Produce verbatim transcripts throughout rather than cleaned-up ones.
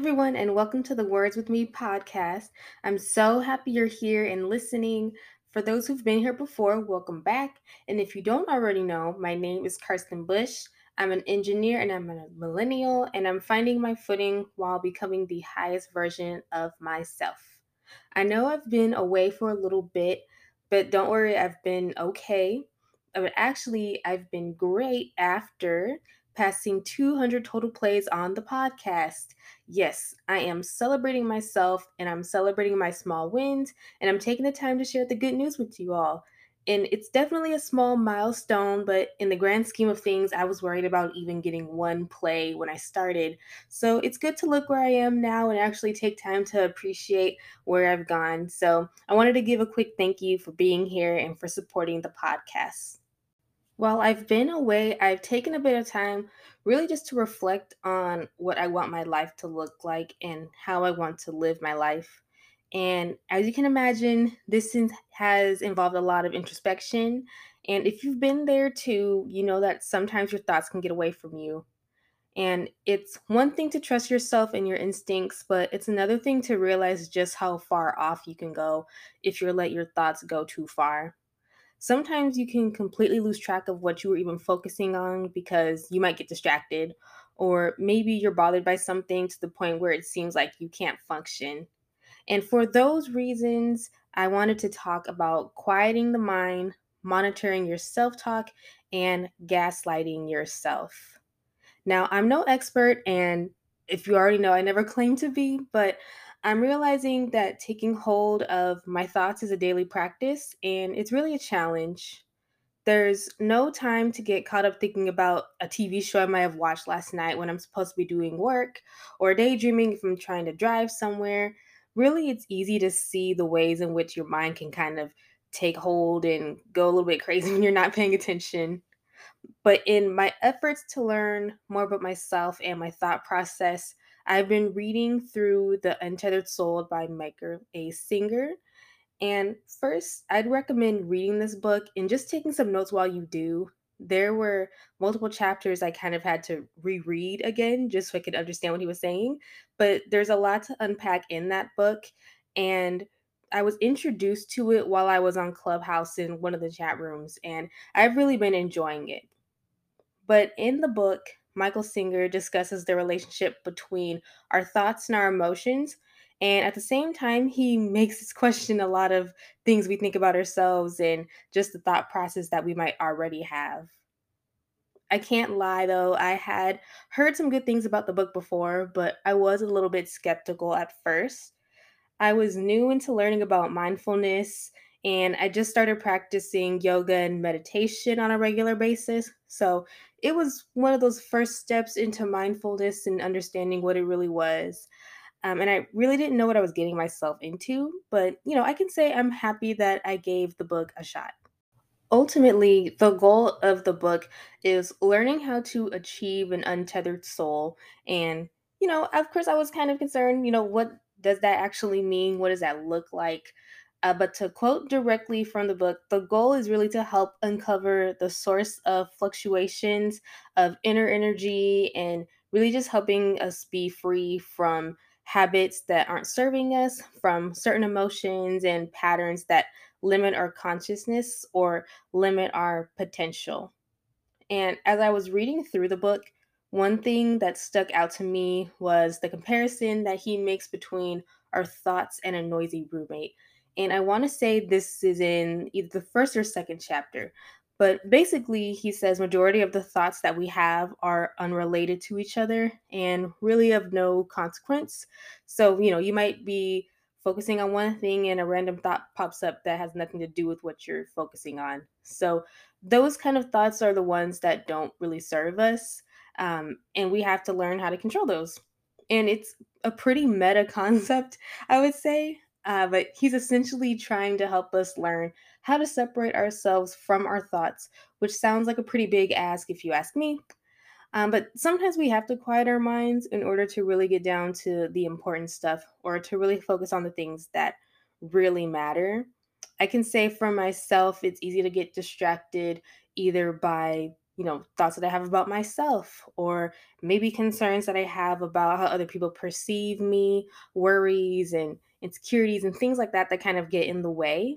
everyone, and welcome to the Words With Me podcast. I'm so happy you're here and listening. For those who've been here before, welcome back. And if you don't already know, my name is Karsten Bush. I'm an engineer and I'm a millennial, and I'm finding my footing while becoming the highest version of myself. I know I've been away for a little bit, but don't worry, I've been okay. But actually, I've been great after passing two hundred total plays on the podcast. Yes, I am celebrating myself, and I'm celebrating my small wins, and I'm taking the time to share the good news with you all. And it's definitely a small milestone, but in the grand scheme of things, I was worried about even getting one play when I started. So it's good to look where I am now and actually take time to appreciate where I've gone. So I wanted to give a quick thank you for being here and for supporting the podcast. While I've been away, I've taken a bit of time really just to reflect on what I want my life to look like and how I want to live my life. And as you can imagine, this has involved a lot of introspection. And if you've been there too, you know that sometimes your thoughts can get away from you. And it's one thing to trust yourself and your instincts, but it's another thing to realize just how far off you can go if you let your thoughts go too far. Sometimes you can completely lose track of what you were even focusing on because you might get distracted, or maybe you're bothered by something to the point where it seems like you can't function. And for those reasons, I wanted to talk about quieting the mind, monitoring your self-talk, and gaslighting yourself. Now, I'm no expert, and if you already know, I never claim to be, but I'm realizing that taking hold of my thoughts is a daily practice, and it's really a challenge. There's no time to get caught up thinking about a T V show I might have watched last night when I'm supposed to be doing work, or daydreaming if I'm trying to drive somewhere. Really, it's easy to see the ways in which your mind can kind of take hold and go a little bit crazy when you're not paying attention. But in my efforts to learn more about myself and my thought process, I've been reading through The Untethered Soul by Michael A. Singer. And first, I'd recommend reading this book and just taking some notes while you do. There were multiple chapters I kind of had to reread again just so I could understand what he was saying. But there's a lot to unpack in that book. And I was introduced to it while I was on Clubhouse in one of the chat rooms, and I've really been enjoying it. But in the book, Michael Singer discusses the relationship between our thoughts and our emotions. And at the same time, he makes us question a lot of things we think about ourselves and just the thought process that we might already have. I can't lie, though. I had heard some good things about the book before, but I was a little bit skeptical at first. I was new into learning about mindfulness, and I just started practicing yoga and meditation on a regular basis. So it was one of those first steps into mindfulness and understanding what it really was. Um, and I really didn't know what I was getting myself into, but, you know, I can say I'm happy that I gave the book a shot. Ultimately, the goal of the book is learning how to achieve an untethered soul. And, you know, of course, I was kind of concerned, you know, what does that actually mean? What does that look like? Uh, but to quote directly from the book, the goal is really to help uncover the source of fluctuations of inner energy and really just helping us be free from habits that aren't serving us, from certain emotions and patterns that limit our consciousness or limit our potential. And as I was reading through the book, one thing that stuck out to me was the comparison that he makes between our thoughts and a noisy roommate. And I want to say this is in either the first or second chapter, but basically he says majority of the thoughts that we have are unrelated to each other and really of no consequence. So, you know, you might be focusing on one thing and a random thought pops up that has nothing to do with what you're focusing on. So those kind of thoughts are the ones that don't really serve us. Um, and we have to learn how to control those. And it's a pretty meta concept, I would say. Uh, but he's essentially trying to help us learn how to separate ourselves from our thoughts, which sounds like a pretty big ask if you ask me. Um, but sometimes we have to quiet our minds in order to really get down to the important stuff or to really focus on the things that really matter. I can say for myself, it's easy to get distracted either by, you know, thoughts that I have about myself, or maybe concerns that I have about how other people perceive me, worries and insecurities and things like that that kind of get in the way.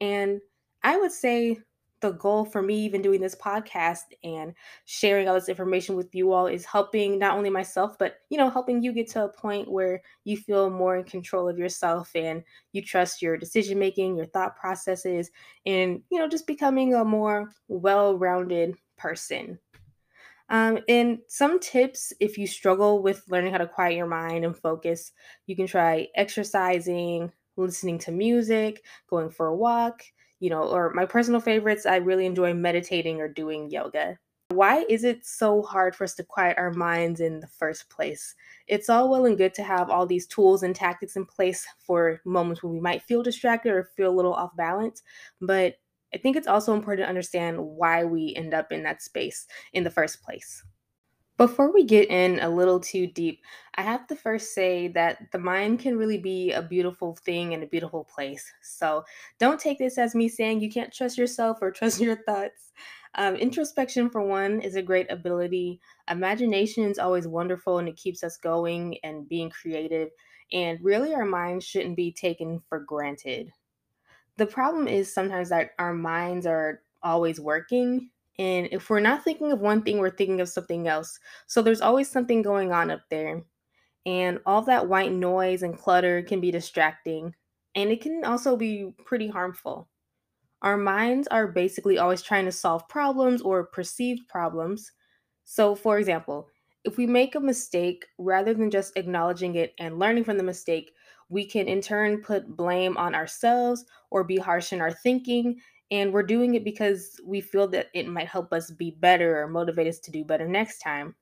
And I would say the goal for me even doing this podcast and sharing all this information with you all is helping not only myself, but, you know, helping you get to a point where you feel more in control of yourself and you trust your decision making, your thought processes, and, you know, just becoming a more well-rounded person. Um, and some tips, if you struggle with learning how to quiet your mind and focus, you can try exercising, listening to music, going for a walk, you know, or my personal favorites, I really enjoy meditating or doing yoga. Why is it so hard for us to quiet our minds in the first place? It's all well and good to have all these tools and tactics in place for moments when we might feel distracted or feel a little off balance, but I think it's also important to understand why we end up in that space in the first place. Before we get in a little too deep, I have to first say that the mind can really be a beautiful thing and a beautiful place. So don't take this as me saying you can't trust yourself or trust your thoughts. Um, introspection, for one, is a great ability. Imagination is always wonderful and it keeps us going and being creative. And really, our minds shouldn't be taken for granted. The problem is sometimes that our minds are always working. And if we're not thinking of one thing, we're thinking of something else. So there's always something going on up there. And all that white noise and clutter can be distracting. And it can also be pretty harmful. Our minds are basically always trying to solve problems or perceived problems. So for example, if we make a mistake, rather than just acknowledging it and learning from the mistake, we can in turn put blame on ourselves or be harsh in our thinking. And we're doing it because we feel that it might help us be better or motivate us to do better next time.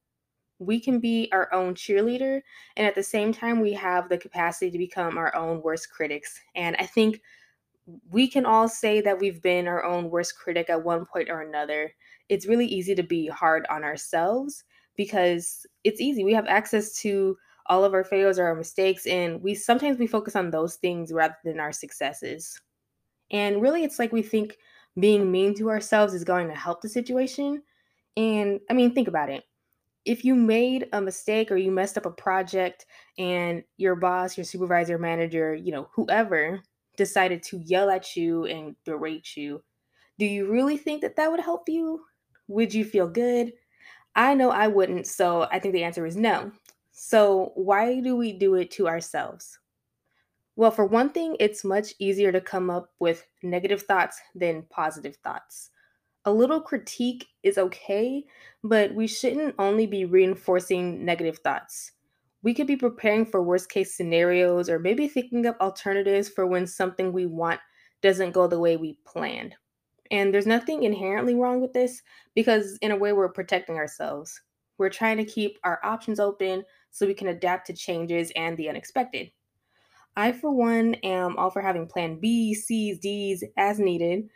We can be our own cheerleader, and at the same time, we have the capacity to become our own worst critics. And I think we can all say that we've been our own worst critic at one point or another. It's really easy to be hard on ourselves because it's easy. We have access to all of our failures or our mistakes, and we sometimes we focus on those things rather than our successes. And really, it's like we think being mean to ourselves is going to help the situation. And I mean, think about it. If you made a mistake or you messed up a project and your boss, your supervisor, manager, you know, whoever decided to yell at you and berate you, do you really think that that would help you? Would you feel good? I know I wouldn't. So I think the answer is no. So why do we do it to ourselves? Well, for one thing, it's much easier to come up with negative thoughts than positive thoughts. A little critique is okay, but we shouldn't only be reinforcing negative thoughts. We could be preparing for worst-case scenarios or maybe thinking up alternatives for when something we want doesn't go the way we planned. And there's nothing inherently wrong with this because, in a way, we're protecting ourselves. We're trying to keep our options open so we can adapt to changes and the unexpected. I, for one, am all for having plan B, C's, D's as needed.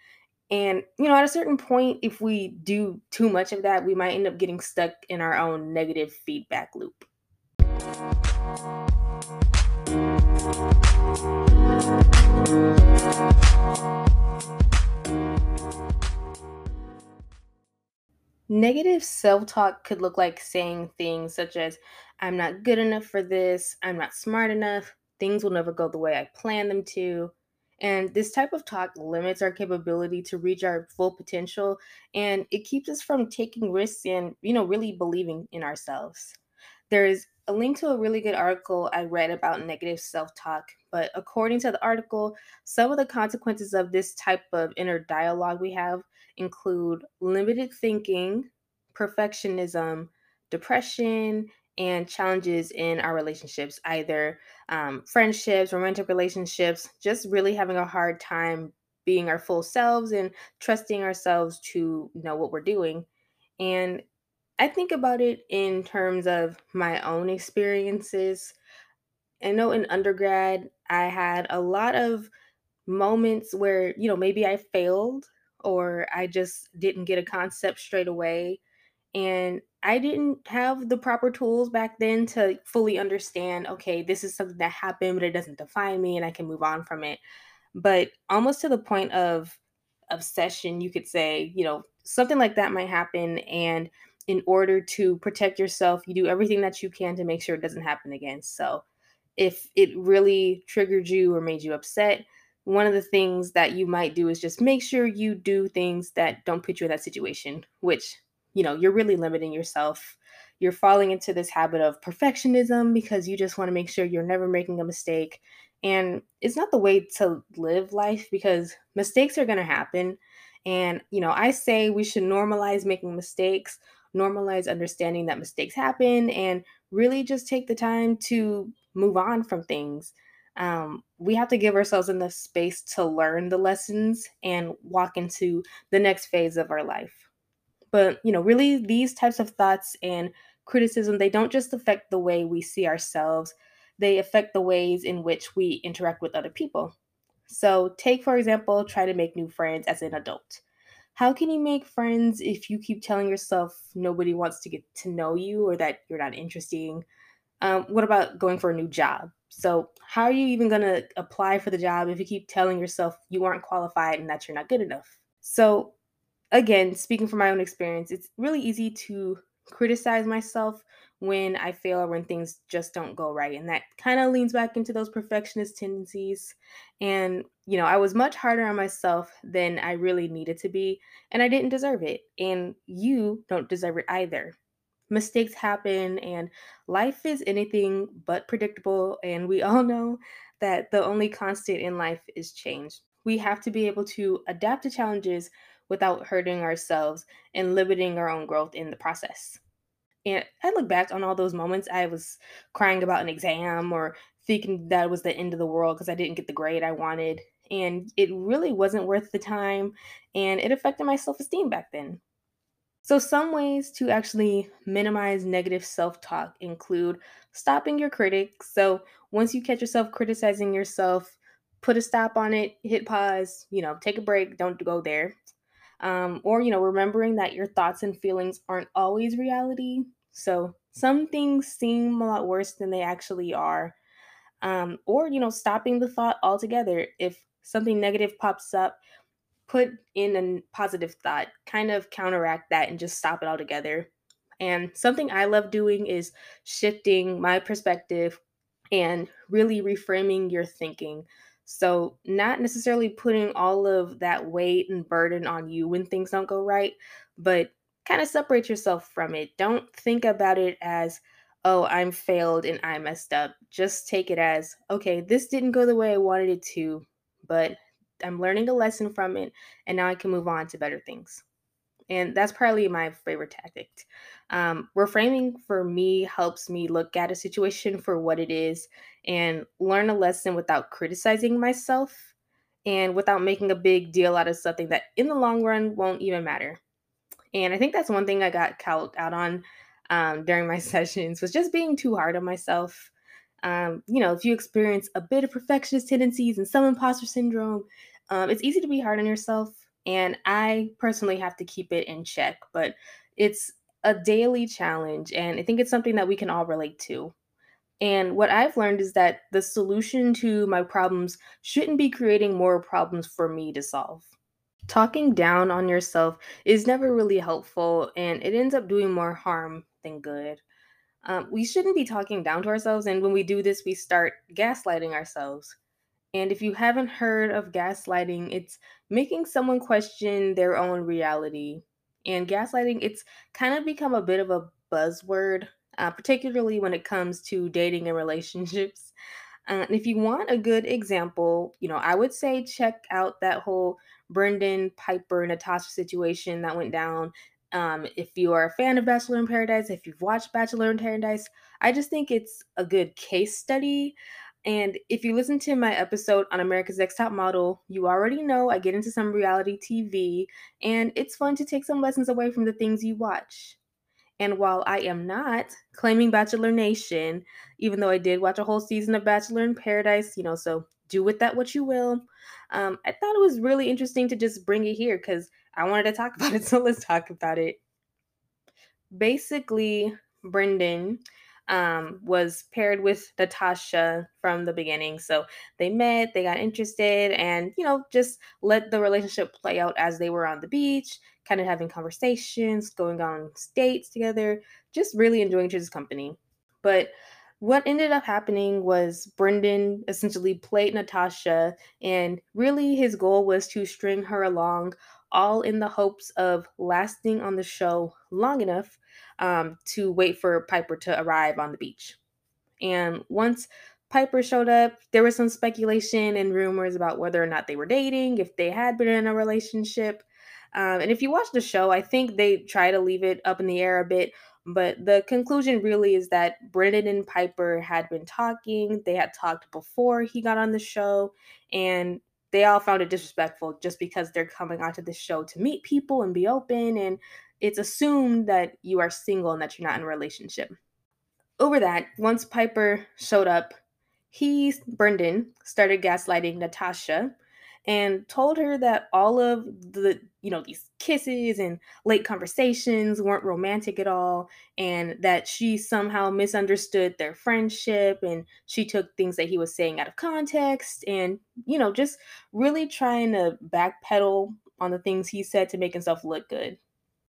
And, you know, at a certain point, if we do too much of that, we might end up getting stuck in our own negative feedback loop. Negative self-talk could look like saying things such as, I'm not good enough for this, I'm not smart enough, things will never go the way I planned them to. And this type of talk limits our capability to reach our full potential, and it keeps us from taking risks and, you know, really believing in ourselves. There is a link to a really good article I read about negative self-talk, but according to the article, some of the consequences of this type of inner dialogue we have include limited thinking, perfectionism, depression, and challenges in our relationships, either um, friendships, romantic relationships, just really having a hard time being our full selves and trusting ourselves to know what we're doing. And I think about it in terms of my own experiences. I know in undergrad, I had a lot of moments where, you know, maybe I failed or I just didn't get a concept straight away. And I didn't have the proper tools back then to fully understand, okay, this is something that happened, but it doesn't define me and I can move on from it. But almost to the point of obsession, you could say, you know, something like that might happen. And in order to protect yourself, you do everything that you can to make sure it doesn't happen again. So if it really triggered you or made you upset, one of the things that you might do is just make sure you do things that don't put you in that situation, which, you know, you're really limiting yourself. You're falling into this habit of perfectionism because you just want to make sure you're never making a mistake. And it's not the way to live life because mistakes are going to happen. And, you know, I say we should normalize making mistakes, normalize understanding that mistakes happen, and really just take the time to move on from things. Um, we have to give ourselves enough space to learn the lessons and walk into the next phase of our life. But, you know, really these types of thoughts and criticism, they don't just affect the way we see ourselves. They affect the ways in which we interact with other people. So take, for example, try to make new friends as an adult. How can you make friends if you keep telling yourself nobody wants to get to know you or that you're not interesting? Um, what about going for a new job? So how are you even going to apply for the job if you keep telling yourself you aren't qualified and that you're not good enough? So again, speaking from my own experience, it's really easy to criticize myself when I fail or when things just don't go right. And that kind of leans back into those perfectionist tendencies. And, you know, I was much harder on myself than I really needed to be, and I didn't deserve it. And you don't deserve it either. Mistakes happen, and life is anything but predictable. And we all know that the only constant in life is change. We have to be able to adapt to challenges without hurting ourselves and limiting our own growth in the process. And I look back on all those moments I was crying about an exam or thinking that was the end of the world because I didn't get the grade I wanted. And it really wasn't worth the time. And it affected my self-esteem back then. So some ways to actually minimize negative self-talk include stopping your critic. So once you catch yourself criticizing yourself, put a stop on it, hit pause, you know, take a break, don't go there. Um, or, you know, remembering that your thoughts and feelings aren't always reality. So some things seem a lot worse than they actually are. Um, or, you know, stopping the thought altogether. If something negative pops up, put in a positive thought, kind of counteract that and just stop it altogether. And something I love doing is shifting my perspective and really reframing your thinking. So not necessarily putting all of that weight and burden on you when things don't go right, but kind of separate yourself from it. Don't think about it as, oh, I'm failed and I messed up. Just take it as, okay, this didn't go the way I wanted it to, but I'm learning a lesson from it, and now I can move on to better things. And that's probably my favorite tactic. Um, reframing for me helps me look at a situation for what it is and learn a lesson without criticizing myself and without making a big deal out of something that in the long run won't even matter. And I think that's one thing I got called out on um, during my sessions was just being too hard on myself. Um, you know, if you experience a bit of perfectionist tendencies and some imposter syndrome, um, it's easy to be hard on yourself. And I personally have to keep it in check, but it's a daily challenge. And I think it's something that we can all relate to. And what I've learned is that the solution to my problems shouldn't be creating more problems for me to solve. Talking down on yourself is never really helpful, and it ends up doing more harm than good. Um, we shouldn't be talking down to ourselves. And when we do this, we start gaslighting ourselves. And if you haven't heard of gaslighting, it's making someone question their own reality. And gaslighting, it's kind of become a bit of a buzzword, uh, particularly when it comes to dating and relationships. Uh, and if you want a good example, you know, I would say check out that whole Brendan Piper, Natasha situation that went down. Um, if you are a fan of Bachelor in Paradise, if you've watched Bachelor in Paradise, I just think it's a good case study. And if you listen to my episode on America's Next Top Model, you already know I get into some reality T V, and it's fun to take some lessons away from the things you watch. And while I am not claiming Bachelor Nation, even though I did watch a whole season of Bachelor in Paradise, you know, so do with that what you will, um, I thought it was really interesting to just bring it here because I wanted to talk about it, so let's talk about it. Basically, Brendan... um, was paired with Natasha from the beginning. So they met, they got interested, and, you know, just let the relationship play out as they were on the beach, kind of having conversations, going on dates together, just really enjoying each other's company. But what ended up happening was Brendan essentially played Natasha, and really his goal was to string her along, all in the hopes of lasting on the show long enough um, to wait for Piper to arrive on the beach. And once Piper showed up, there was some speculation and rumors about whether or not they were dating, if they had been in a relationship. Um, and if you watch the show, I think they try to leave it up in the air a bit, but the conclusion really is that Brendan and Piper had been talking. They had talked before he got on the show, and they all found it disrespectful just because they're coming onto the show to meet people and be open, and it's assumed that you are single and that you're not in a relationship. Over that, once Piper showed up, he, Brendan, started gaslighting Natasha and told her that all of the, you know, these kisses and late conversations weren't romantic at all, and that she somehow misunderstood their friendship, and she took things that he was saying out of context, and, you know, just really trying to backpedal on the things he said to make himself look good.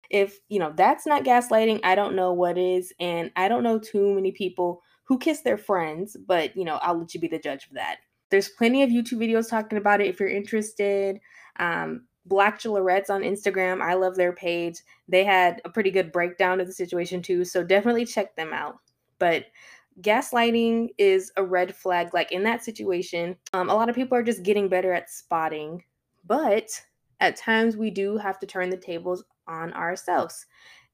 If, you know, that's not gaslighting, I don't know what is, and I don't know too many people who kiss their friends, but, you know, I'll let you be the judge of that. There's plenty of YouTube videos talking about it if you're interested. Um, Black Cholorette on Instagram, I love their page. They had a pretty good breakdown of the situation too, so definitely check them out. But gaslighting is a red flag. Like in that situation, um, a lot of people are just getting better at spotting, but at times we do have to turn the tables on ourselves.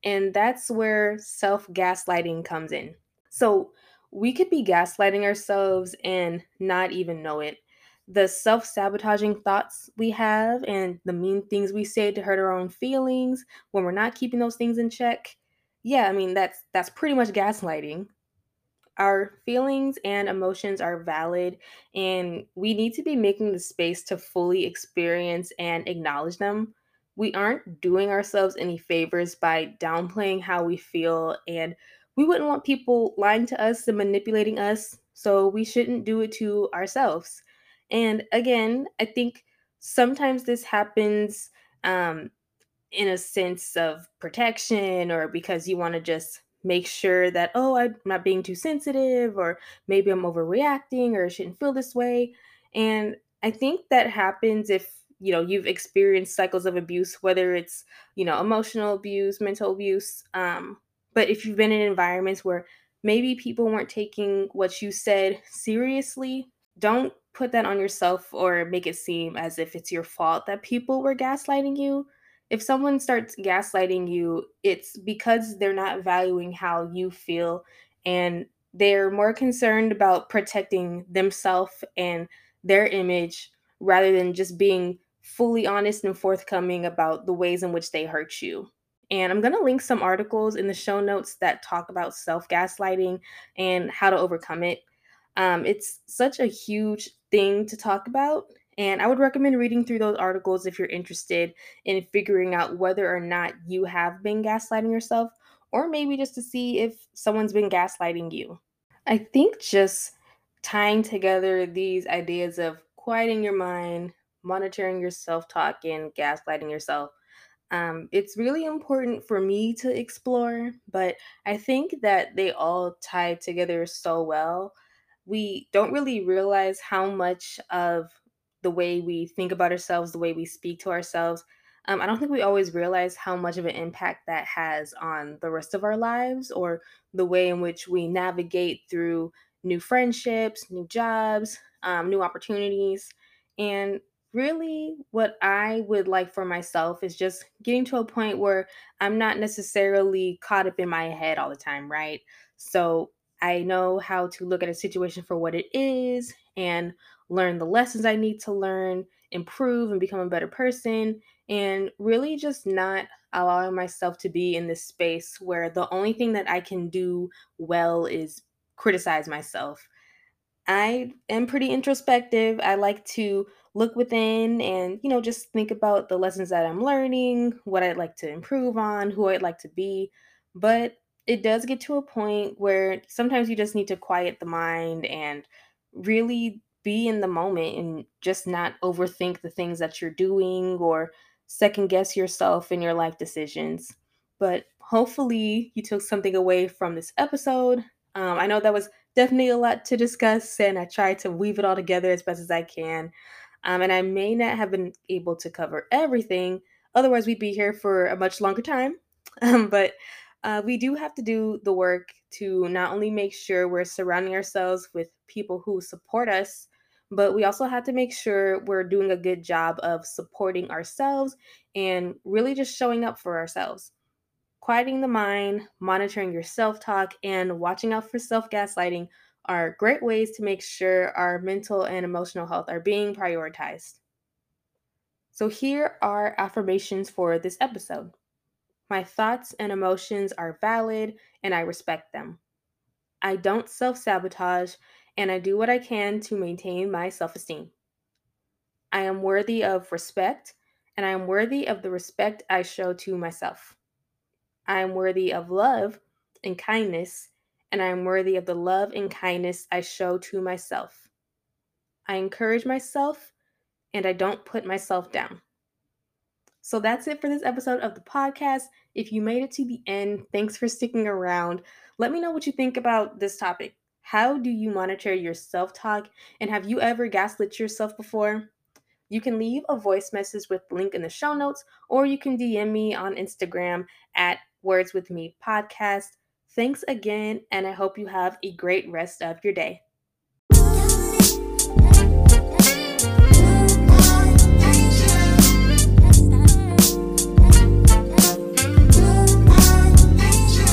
And that's where self-gaslighting comes in. So we could be gaslighting ourselves and not even know it. The self-sabotaging thoughts we have and the mean things we say to hurt our own feelings when we're not keeping those things in check. Yeah, I mean, that's that's pretty much gaslighting. Our feelings and emotions are valid, and we need to be making the space to fully experience and acknowledge them. We aren't doing ourselves any favors by downplaying how we feel, and we wouldn't want people lying to us and manipulating us, so we shouldn't do it to ourselves. And again, I think sometimes this happens um, in a sense of protection, or because you want to just make sure that, oh, I'm not being too sensitive, or maybe I'm overreacting, or I shouldn't feel this way. And I think that happens if, you know, you've experienced cycles of abuse, whether it's, you know, emotional abuse, mental abuse, um, but if you've been in environments where maybe people weren't taking what you said seriously, don't put that on yourself or make it seem as if it's your fault that people were gaslighting you. If someone starts gaslighting you, it's because they're not valuing how you feel, and they're more concerned about protecting themselves and their image rather than just being fully honest and forthcoming about the ways in which they hurt you. And I'm going to link some articles in the show notes that talk about self-gaslighting and how to overcome it. Um, it's such a huge thing to talk about, and I would recommend reading through those articles if you're interested in figuring out whether or not you have been gaslighting yourself, or maybe just to see if someone's been gaslighting you. I think just tying together these ideas of quieting your mind, monitoring your self-talk, and gaslighting yourself, Um, it's really important for me to explore, but I think that they all tie together so well. We don't really realize how much of the way we think about ourselves, the way we speak to ourselves. Um, I don't think we always realize how much of an impact that has on the rest of our lives, or the way in which we navigate through new friendships, new jobs, um, new opportunities. And really, what I would like for myself is just getting to a point where I'm not necessarily caught up in my head all the time, right? So I know how to look at a situation for what it is and learn the lessons I need to learn, improve, and become a better person, and really just not allowing myself to be in this space where the only thing that I can do well is criticize myself. I am pretty introspective. I like to look within and, you know, just think about the lessons that I'm learning, what I'd like to improve on, who I'd like to be. But it does get to a point where sometimes you just need to quiet the mind and really be in the moment and just not overthink the things that you're doing or second guess yourself in your life decisions. But hopefully you took something away from this episode. Um, I know that was definitely a lot to discuss, and I tried to weave it all together as best as I can. Um, and I may not have been able to cover everything. Otherwise, we'd be here for a much longer time. Um, but uh, we do have to do the work to not only make sure we're surrounding ourselves with people who support us, but we also have to make sure we're doing a good job of supporting ourselves and really just showing up for ourselves. Quieting the mind, monitoring your self-talk, and watching out for self-gaslighting are great ways to make sure our mental and emotional health are being prioritized. So here are affirmations for this episode. My thoughts and emotions are valid, and I respect them. I don't self-sabotage, and I do what I can to maintain my self-esteem. I am worthy of respect, and I am worthy of the respect I show to myself. I am worthy of love and kindness, and I am worthy of the love and kindness I show to myself. I encourage myself, and I don't put myself down. So that's it for this episode of the podcast. If you made it to the end, thanks for sticking around. Let me know what you think about this topic. How do you monitor your self-talk, and have you ever gaslit yourself before? You can leave a voice message with the link in the show notes, or you can D M me on Instagram at Words With Me Podcast. Thanks again, and I hope you have a great rest of your day.